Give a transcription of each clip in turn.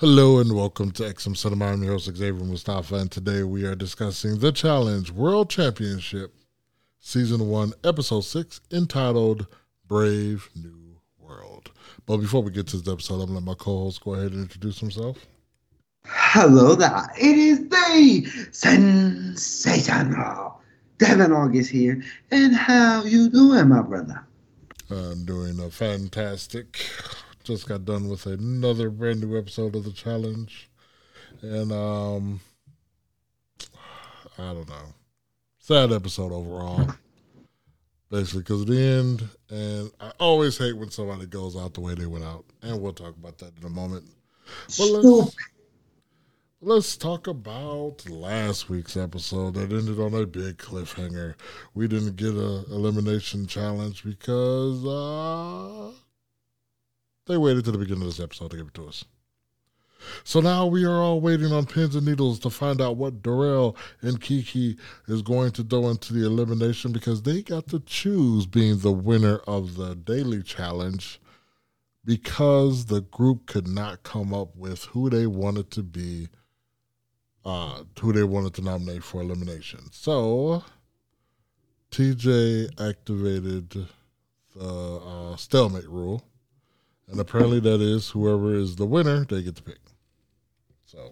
Hello and welcome to XM Cinema. I'm your host Xavier Mustafa, and today we are discussing the Challenge World Championship, Season 1, Episode 6, entitled Brave New World. But before we get to this episode, I'm going to let my co-host go ahead and introduce himself. Hello there. It is the sensational Devin August here. And how you doing, my brother? I'm doing a fantastic. Just got done with another brand new episode of The Challenge. And, I don't know. Sad episode overall. Basically, because at the end, and I always hate when somebody goes out the way they went out. And we'll talk about that in a moment. But let's talk about last week's episode that ended on a big cliffhanger. We didn't get an elimination challenge because, they waited to the beginning of this episode to give it to us. So now we are all waiting on pins and needles to find out what Darrell and Kiki is going to throw into the elimination, because they got to choose being the winner of the daily challenge because the group could not come up with who they wanted to be, who they wanted to nominate for elimination. So TJ activated the stalemate rule. And apparently that is whoever is the winner, they get to pick. So,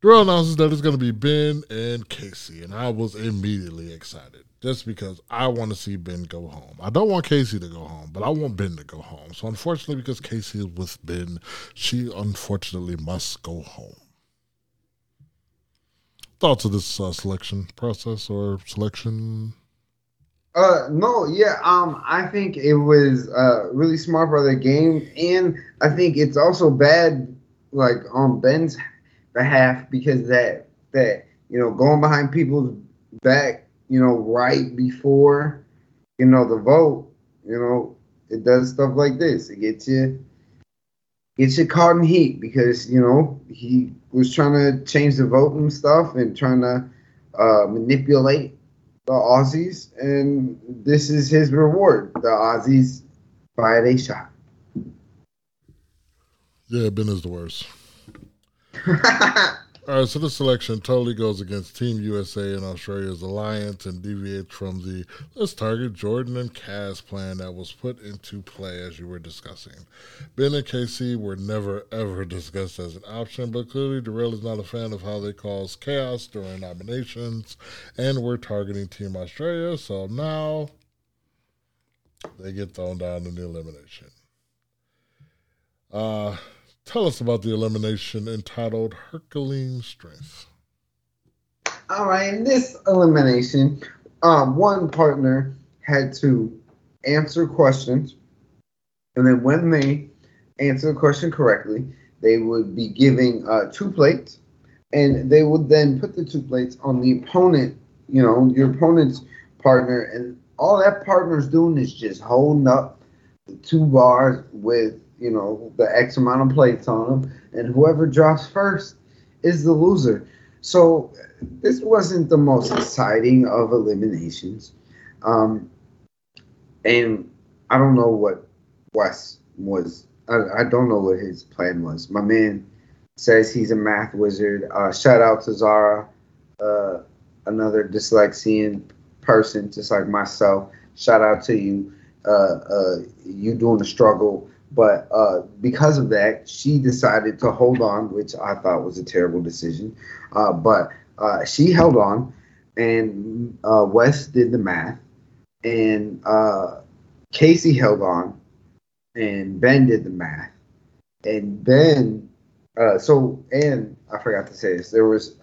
Darrell announces that it's going to be Ben and Casey, and I was immediately excited just because I want to see Ben go home. I don't want Casey to go home, but I want Ben to go home. So, unfortunately, because Casey is with Ben, she unfortunately must go home. Thoughts of this selection process or selection? I think it was really smart for the game, and I think it's also bad, like, on Ben's behalf, because that you know, going behind people's back, you know, right before, you know, the vote, you know, it does stuff like this. It gets you caught in heat because, you know, he was trying to change the vote and stuff and trying to manipulate the Aussies, and this is his reward. The Aussies fired a shot. Yeah, Ben is the worst. All right, so this selection totally goes against Team USA and Australia's alliance and deviates from the let's target Jordan and Cass plan that was put into play as you were discussing. Ben and KC were never, ever discussed as an option, but clearly Darrell is not a fan of how they cause chaos during nominations, and we're targeting Team Australia, so now they get thrown down in the elimination. Tell us about the elimination entitled Herculean Strength. All right, in this elimination, one partner had to answer questions, and then when they answer the question correctly, they would be giving 2 plates, and they would then put the 2 plates on the opponent, you know, your opponent's partner, and all that partner's doing is just holding up the 2 bars with, you know, the X amount of plates on them, and whoever drops first is the loser. So this wasn't the most exciting of eliminations. And I don't know what Wes was. I don't know what his plan was. My man says he's a math wizard. Shout out to Zara, another dyslexian person, just like myself. Shout out to you. You doing the struggle. But because of that, she decided to hold on, which I thought was a terrible decision. But she held on, and Wes did the math, and Casey held on, and Ben did the math. And Ben, and I forgot to say this, there was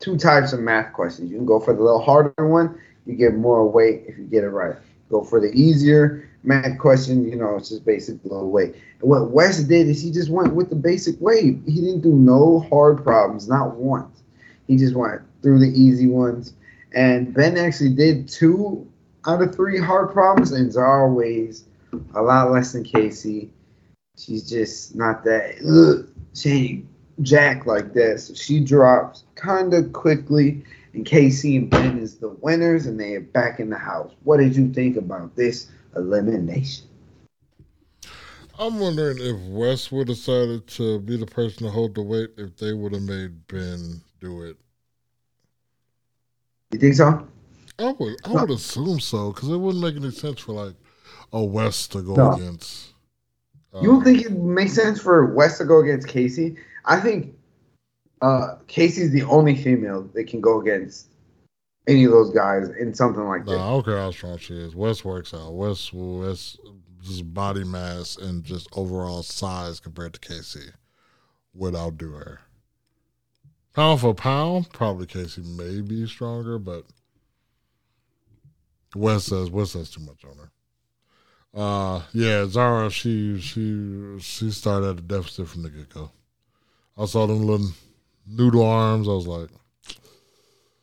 2 types of math questions. You can go for the little harder one, you get more weight if you get it right. Go for the easier math question, you know, it's just basic low weight. And what Wes did is he just went with the basic weight. He didn't do no hard problems, not once. He just went through the easy ones. And Ben actually did 2 out of 3 hard problems, and Zara weighs a lot less than Casey. She's just not that, she ain't jacked like that. So she drops kind of quickly, and Casey and Ben is the winners, and they are back in the house. What did you think about this elimination? I'm wondering if Wes would have decided to be the person to hold the weight if they would have made Ben do it. You think so? I would assume so, because it wouldn't make any sense for like a Wes to go against. You don't think it makes sense for Wes to go against Casey? I think Casey's the only female that can go against any of those guys in something like that. I don't care how strong she is. Wes works out. Wes just body mass and just overall size compared to Casey would outdo her. Pound for pound, probably Casey may be stronger, but Wes says too much on her. Zara, she started at a deficit from the get-go. I saw them little noodle arms. I was like,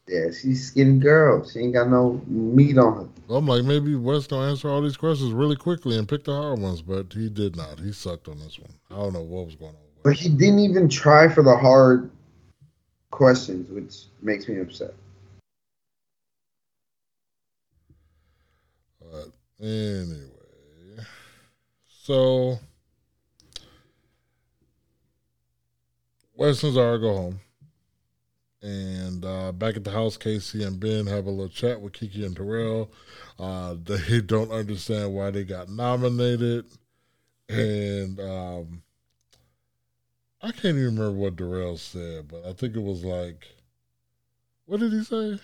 yeah, she's skinny girl. She ain't got no meat on her. I'm like, maybe Wes gonna answer all these questions really quickly and pick the hard ones, but he did not. He sucked on this one. I don't know what was going on with But he didn't even try for the hard questions, which makes me upset. But anyway, so Wes and Zara go home. And back at the house, Casey and Ben have a little chat with Kiki and Terrell. They don't understand why they got nominated. And I can't even remember what Terrell said, but I think it was like, what did he say?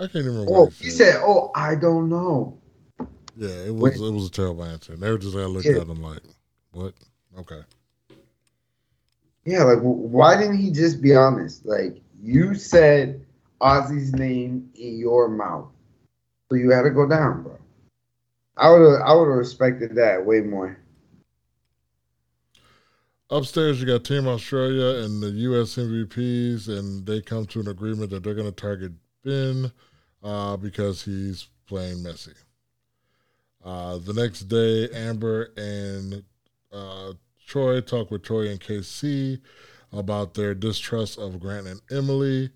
I can't even remember what he said. He said, I don't know. Yeah, it was a terrible answer. And they were just like, I looked at him like, what? Okay. Yeah, like, why didn't he just be honest? Like, you said Ozzy's name in your mouth, so you had to go down, bro. I would have respected that way more. Upstairs, you got Team Australia and the U.S. MVPs, and they come to an agreement that they're going to target Ben because he's playing messy. The next day, Amber and Troy talk with Troy and KC about their distrust of Grant and Emily.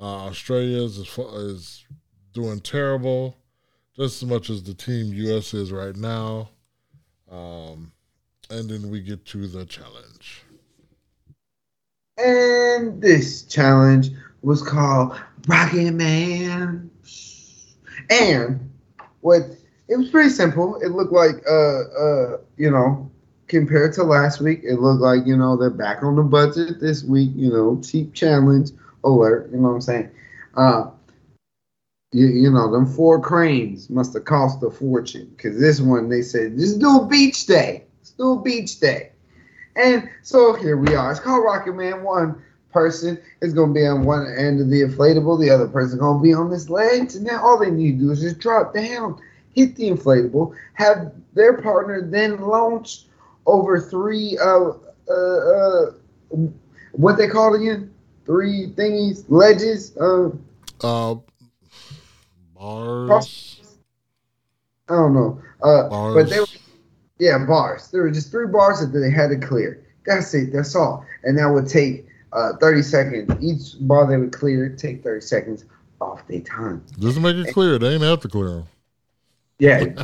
Australia is doing terrible, just as much as the Team U.S. is right now. And then we get to the challenge. And this challenge was called Rocket Man. And it was pretty simple. It looked like, compared to last week, it looked like, they're back on the budget this week, cheap challenge alert, you know what I'm saying? Them 4 cranes must have cost a fortune, because this one they said, just do a beach day. Let's do a beach day. And so here we are. It's called Rocket Man. One person is going to be on one end of the inflatable. The other person going to be on this ledge. And now all they need to do is just drop down, hit the inflatable, have their partner then launch over 3 what they call it again? 3 thingies, ledges, bars. I don't know. Bars. But they were, bars. There were just 3 bars that they had to clear. That's it, that's all. And that would take 30 seconds. Each bar they would clear, take 30 seconds off their time. Just make it clear, they ain't have to clear them. Yeah,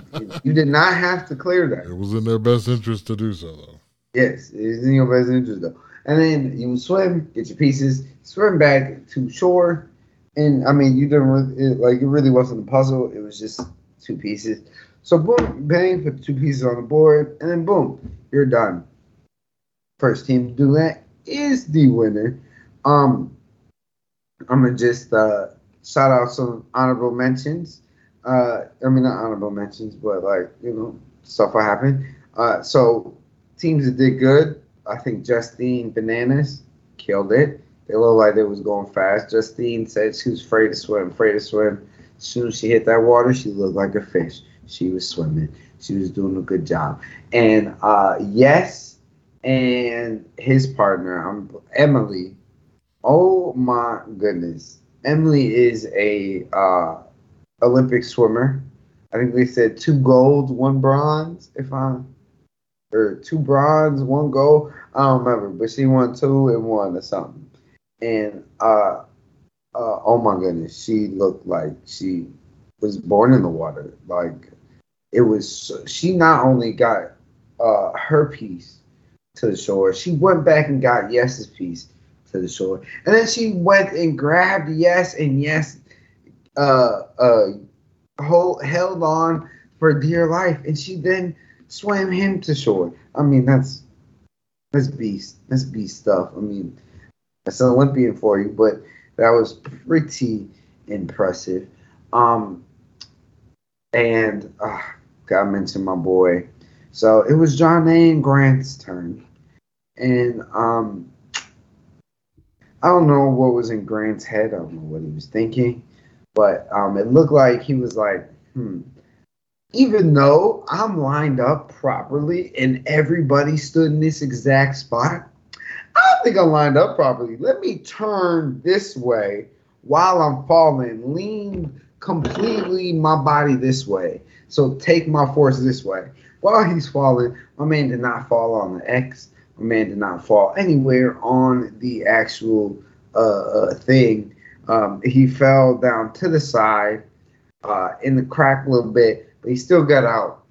you did not have to clear that. It was in their best interest to do so, though. Yes, it is in your best interest, though. And then you swim, get your pieces, swim back to shore, and you didn't really, it really wasn't a puzzle. It was just 2 pieces. So boom, bang, put 2 pieces on the board, and then boom, you're done. First team to do that is the winner. I'm gonna just shout out some honorable mentions. Not honorable mentions, but stuff will happen. So teams that did good, I think Justine Bananas killed it. They looked like they was going fast. Justine said she was afraid to swim. As soon as she hit that water, she looked like a fish. She was swimming. She was doing a good job. And yes, and his partner, Emily. Oh my goodness. Emily is a Olympic swimmer. I think they said 2 golds, 1 bronze, 2 bronze, 1 gold. I don't remember, but she won 2 and 1 or something. And oh my goodness, she looked like she was born in the water. Like it was, she not only got her piece to the shore, she went back and got Yes's piece to the shore. And then she went and grabbed Yes, and Yes held on for dear life, and she then swam him to shore. I mean, that's beast stuff. I mean, that's an Olympian for you, but that was pretty impressive. And gotta mention my boy. So it was Jonae Grant's turn, and I don't know what was in Grant's head. I don't know what he was thinking, but it looked like he was like, even though I'm lined up properly and everybody stood in this exact spot, I don't think I'm lined up properly. Let me turn this way while I'm falling, lean completely my body this way. So take my force this way. While he's falling, my man did not fall on the X. My man did not fall anywhere on the actual thing. He fell down to the side in the crack a little bit. But he still got out,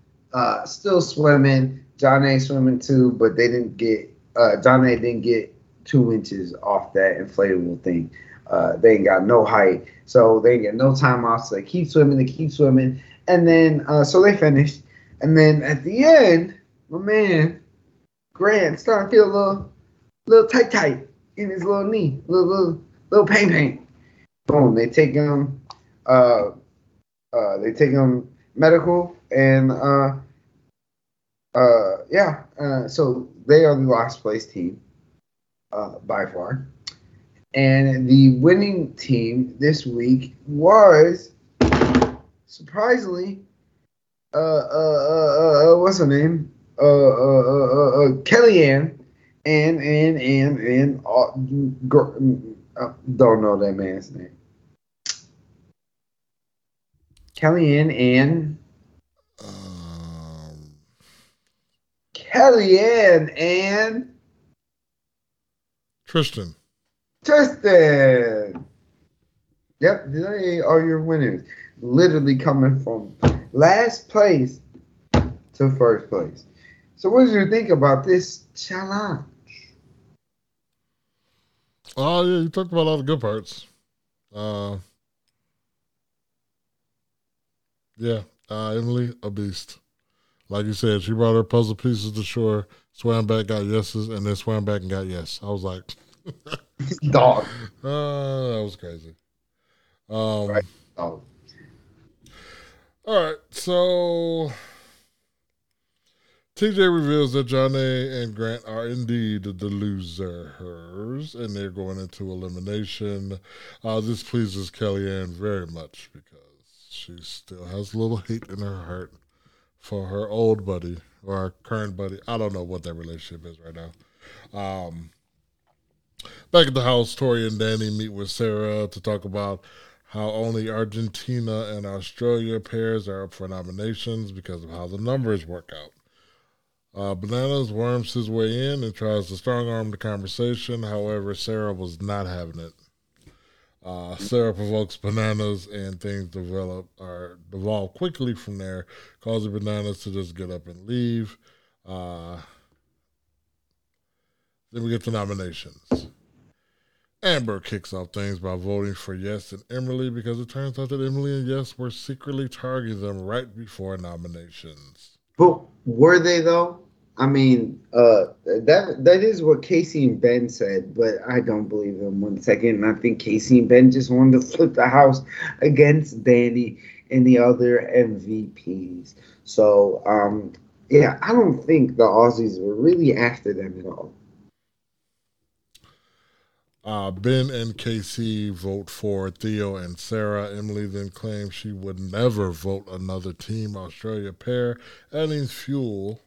still swimming. Jonae swimming too, but they didn't get. Jonae didn't get 2 inches off that inflatable thing. They ain't got no height, so they ain't get no time off. So they keep swimming, and then so they finished. And then at the end, my man Grant started to feel a little tight in his little knee, little pain. Boom! They take him. They take him. Medical, and so they are the last place team by far, and the winning team this week was surprisingly what's her name, Kellyanne and don't know that man's name. Kellyanne and Tristan. Yep, they are your winners. Literally coming from last place to first place. So what did you think about this challenge? Oh, yeah, you talked about all the good parts. Yeah, Emily, a beast. Like you said, she brought her puzzle pieces to shore, swam back, got Yeses, and then swam back and got Yes. I was like, dog. That was crazy. Right. Oh. All right, so TJ reveals that Jonae and Grant are indeed the losers, and they're going into elimination. This pleases Kellyanne very much because she still has a little hate in her heart for her old buddy or her current buddy. I don't know what that relationship is right now. Back at the house, Tori and Danny meet with Sarah to talk about how only Argentina and Australia pairs are up for nominations because of how the numbers work out. Bananas worms his way in and tries to strong-arm the conversation. However, Sarah was not having it. Sarah provokes Bananas, and things devolve quickly from there, causing Bananas to just get up and leave. Then we get to nominations. Amber kicks off things by voting for Yes and Emily because it turns out that Emily and Yes were secretly targeting them right before nominations. But were they, though? I mean, that is what Casey and Ben said, but I don't believe them 1 second. And I think Casey and Ben just wanted to flip the house against Danny and the other MVPs. So, yeah, I don't think the Aussies were really after them at all. Ben and Casey vote for Theo and Sarah. Emily then claims she would never vote another Team Australia pair, adding fuel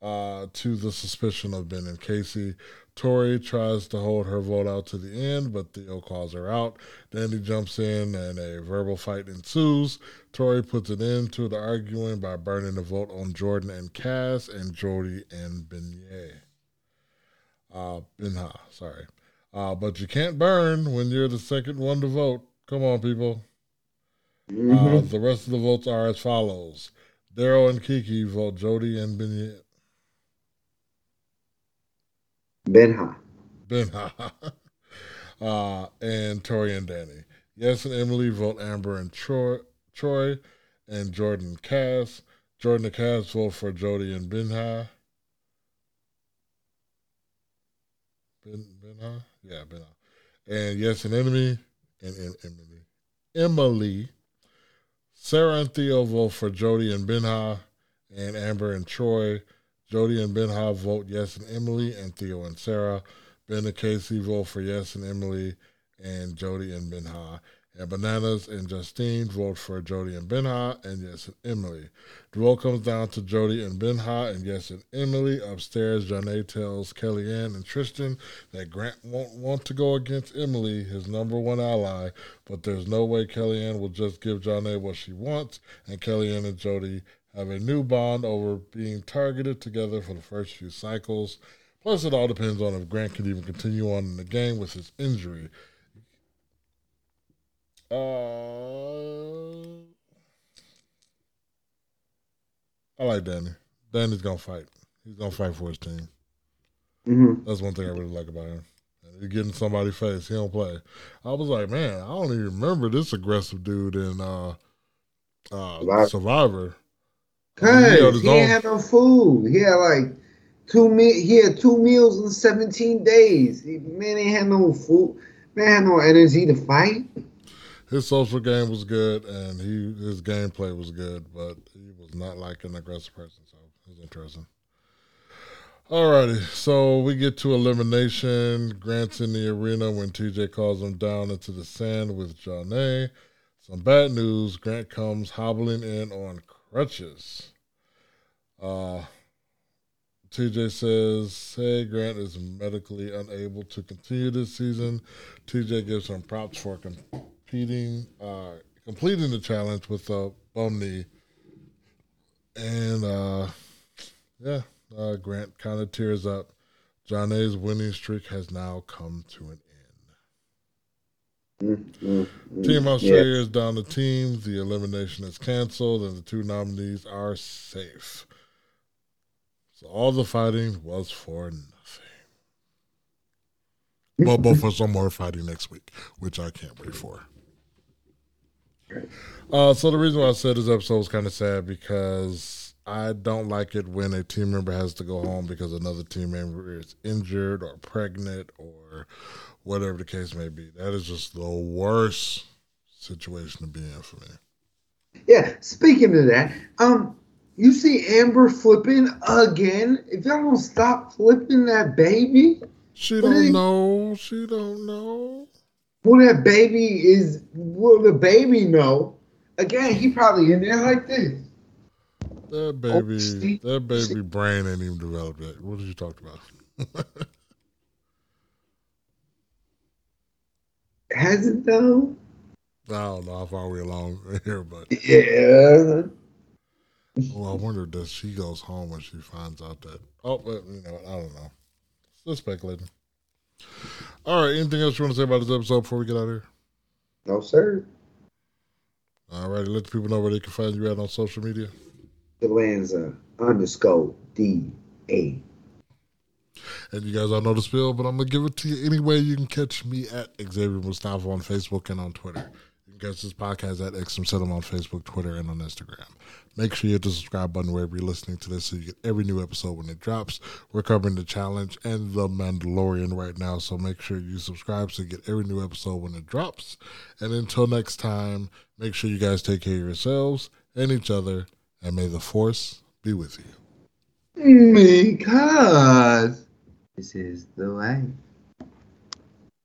to the suspicion of Ben and Casey. Tori tries to hold her vote out to the end, but Theo calls her out. Danny jumps in, and a verbal fight ensues. Tori puts an end to the arguing by burning the vote on Jordan and Cass and Jody and Benha, sorry. But you can't burn when you're the second one to vote. Come on, people. The rest of the votes are as follows. Daryl and Kiki vote Jody and Benyet. Benha. And Tori and Danny. Yes and Emily vote Amber and Troy and Jordan Cass. Jordan and Cass vote for Jody and Benha. Benha? Yeah, Benha. And yes and Enemy and Emily. Sarah and Theo vote for Jody and Benha and Amber and Troy. Jody and Benha vote yes and Emily and Theo and Sarah. Ben and Casey vote for yes and Emily and Jody and Benha. And Bananas and Justine vote for Jody and Benha and yes and Emily. The vote comes down to Jody and Benha and yes and Emily. Upstairs, Janae tells Kellyanne and Tristan that Grant won't want to go against Emily, his number one ally, but there's no way Kellyanne will just give Janae what she wants, and Kellyanne and Jody have a new bond over being targeted together for the first few cycles. Plus, it all depends on if Grant can even continue on in the game with his injury. I like Danny. Danny's going to fight. He's going to fight for his team. Mm-hmm. That's one thing I really like about him. He's getting somebody's face. He don't play. I was like, man, I don't even remember this aggressive dude in Survivor. Because he didn't have no food. He had like two meals in 17 days. Man, he had no food. Man, had no energy to fight. His social game was good, and his gameplay was good, but he was not like an aggressive person, so it was interesting. Alrighty, so we get to elimination. Grant's in the arena when TJ calls him down into the sand with Janae. Some bad news. Grant comes hobbling in on crutches. TJ says, hey, Grant is medically unable to continue this season. TJ gives him props for completing the challenge with a bum knee. And, Grant kind of tears up. Johnny's winning streak has now come to an end. Team Australia is down to teams. The elimination is canceled, and the two nominees are safe. So all the fighting was for nothing. But for some more fighting next week, which I can't wait for. So the reason why I said this episode was kind of sad because I don't like it when a team member has to go home because another team member is injured or pregnant or whatever the case may be. That is just the worst situation to be in for me. Yeah, speaking of that, you see Amber flipping again? If y'all don't stop flipping that baby... She don't know. Well, the baby know? Again, he probably in there like this. That baby brain ain't even developed yet. What did you talk about? Has it though? I don't know how far we're along here, but... Yeah. Well, I wonder, does she goes home when she finds out that... Oh, but, I don't know. Let's speculate. All right, anything else you want to say about this episode before we get out of here? No, sir. All right, let the people know where they can find you at on social media. Delanza_DA. And you guys all know the spiel, but I'm going to give it to you anyway. You can catch me at Xavier Mustafa on Facebook and on Twitter. You can catch this podcast at XM Cinema on Facebook, Twitter, and on Instagram. Make sure you hit the subscribe button wherever you're listening to this so you get every new episode when it drops. We're covering The Challenge and The Mandalorian right now, so make sure you subscribe so you get every new episode when it drops. And until next time, make sure you guys take care of yourselves and each other, and may the Force be with you. Because this is the way.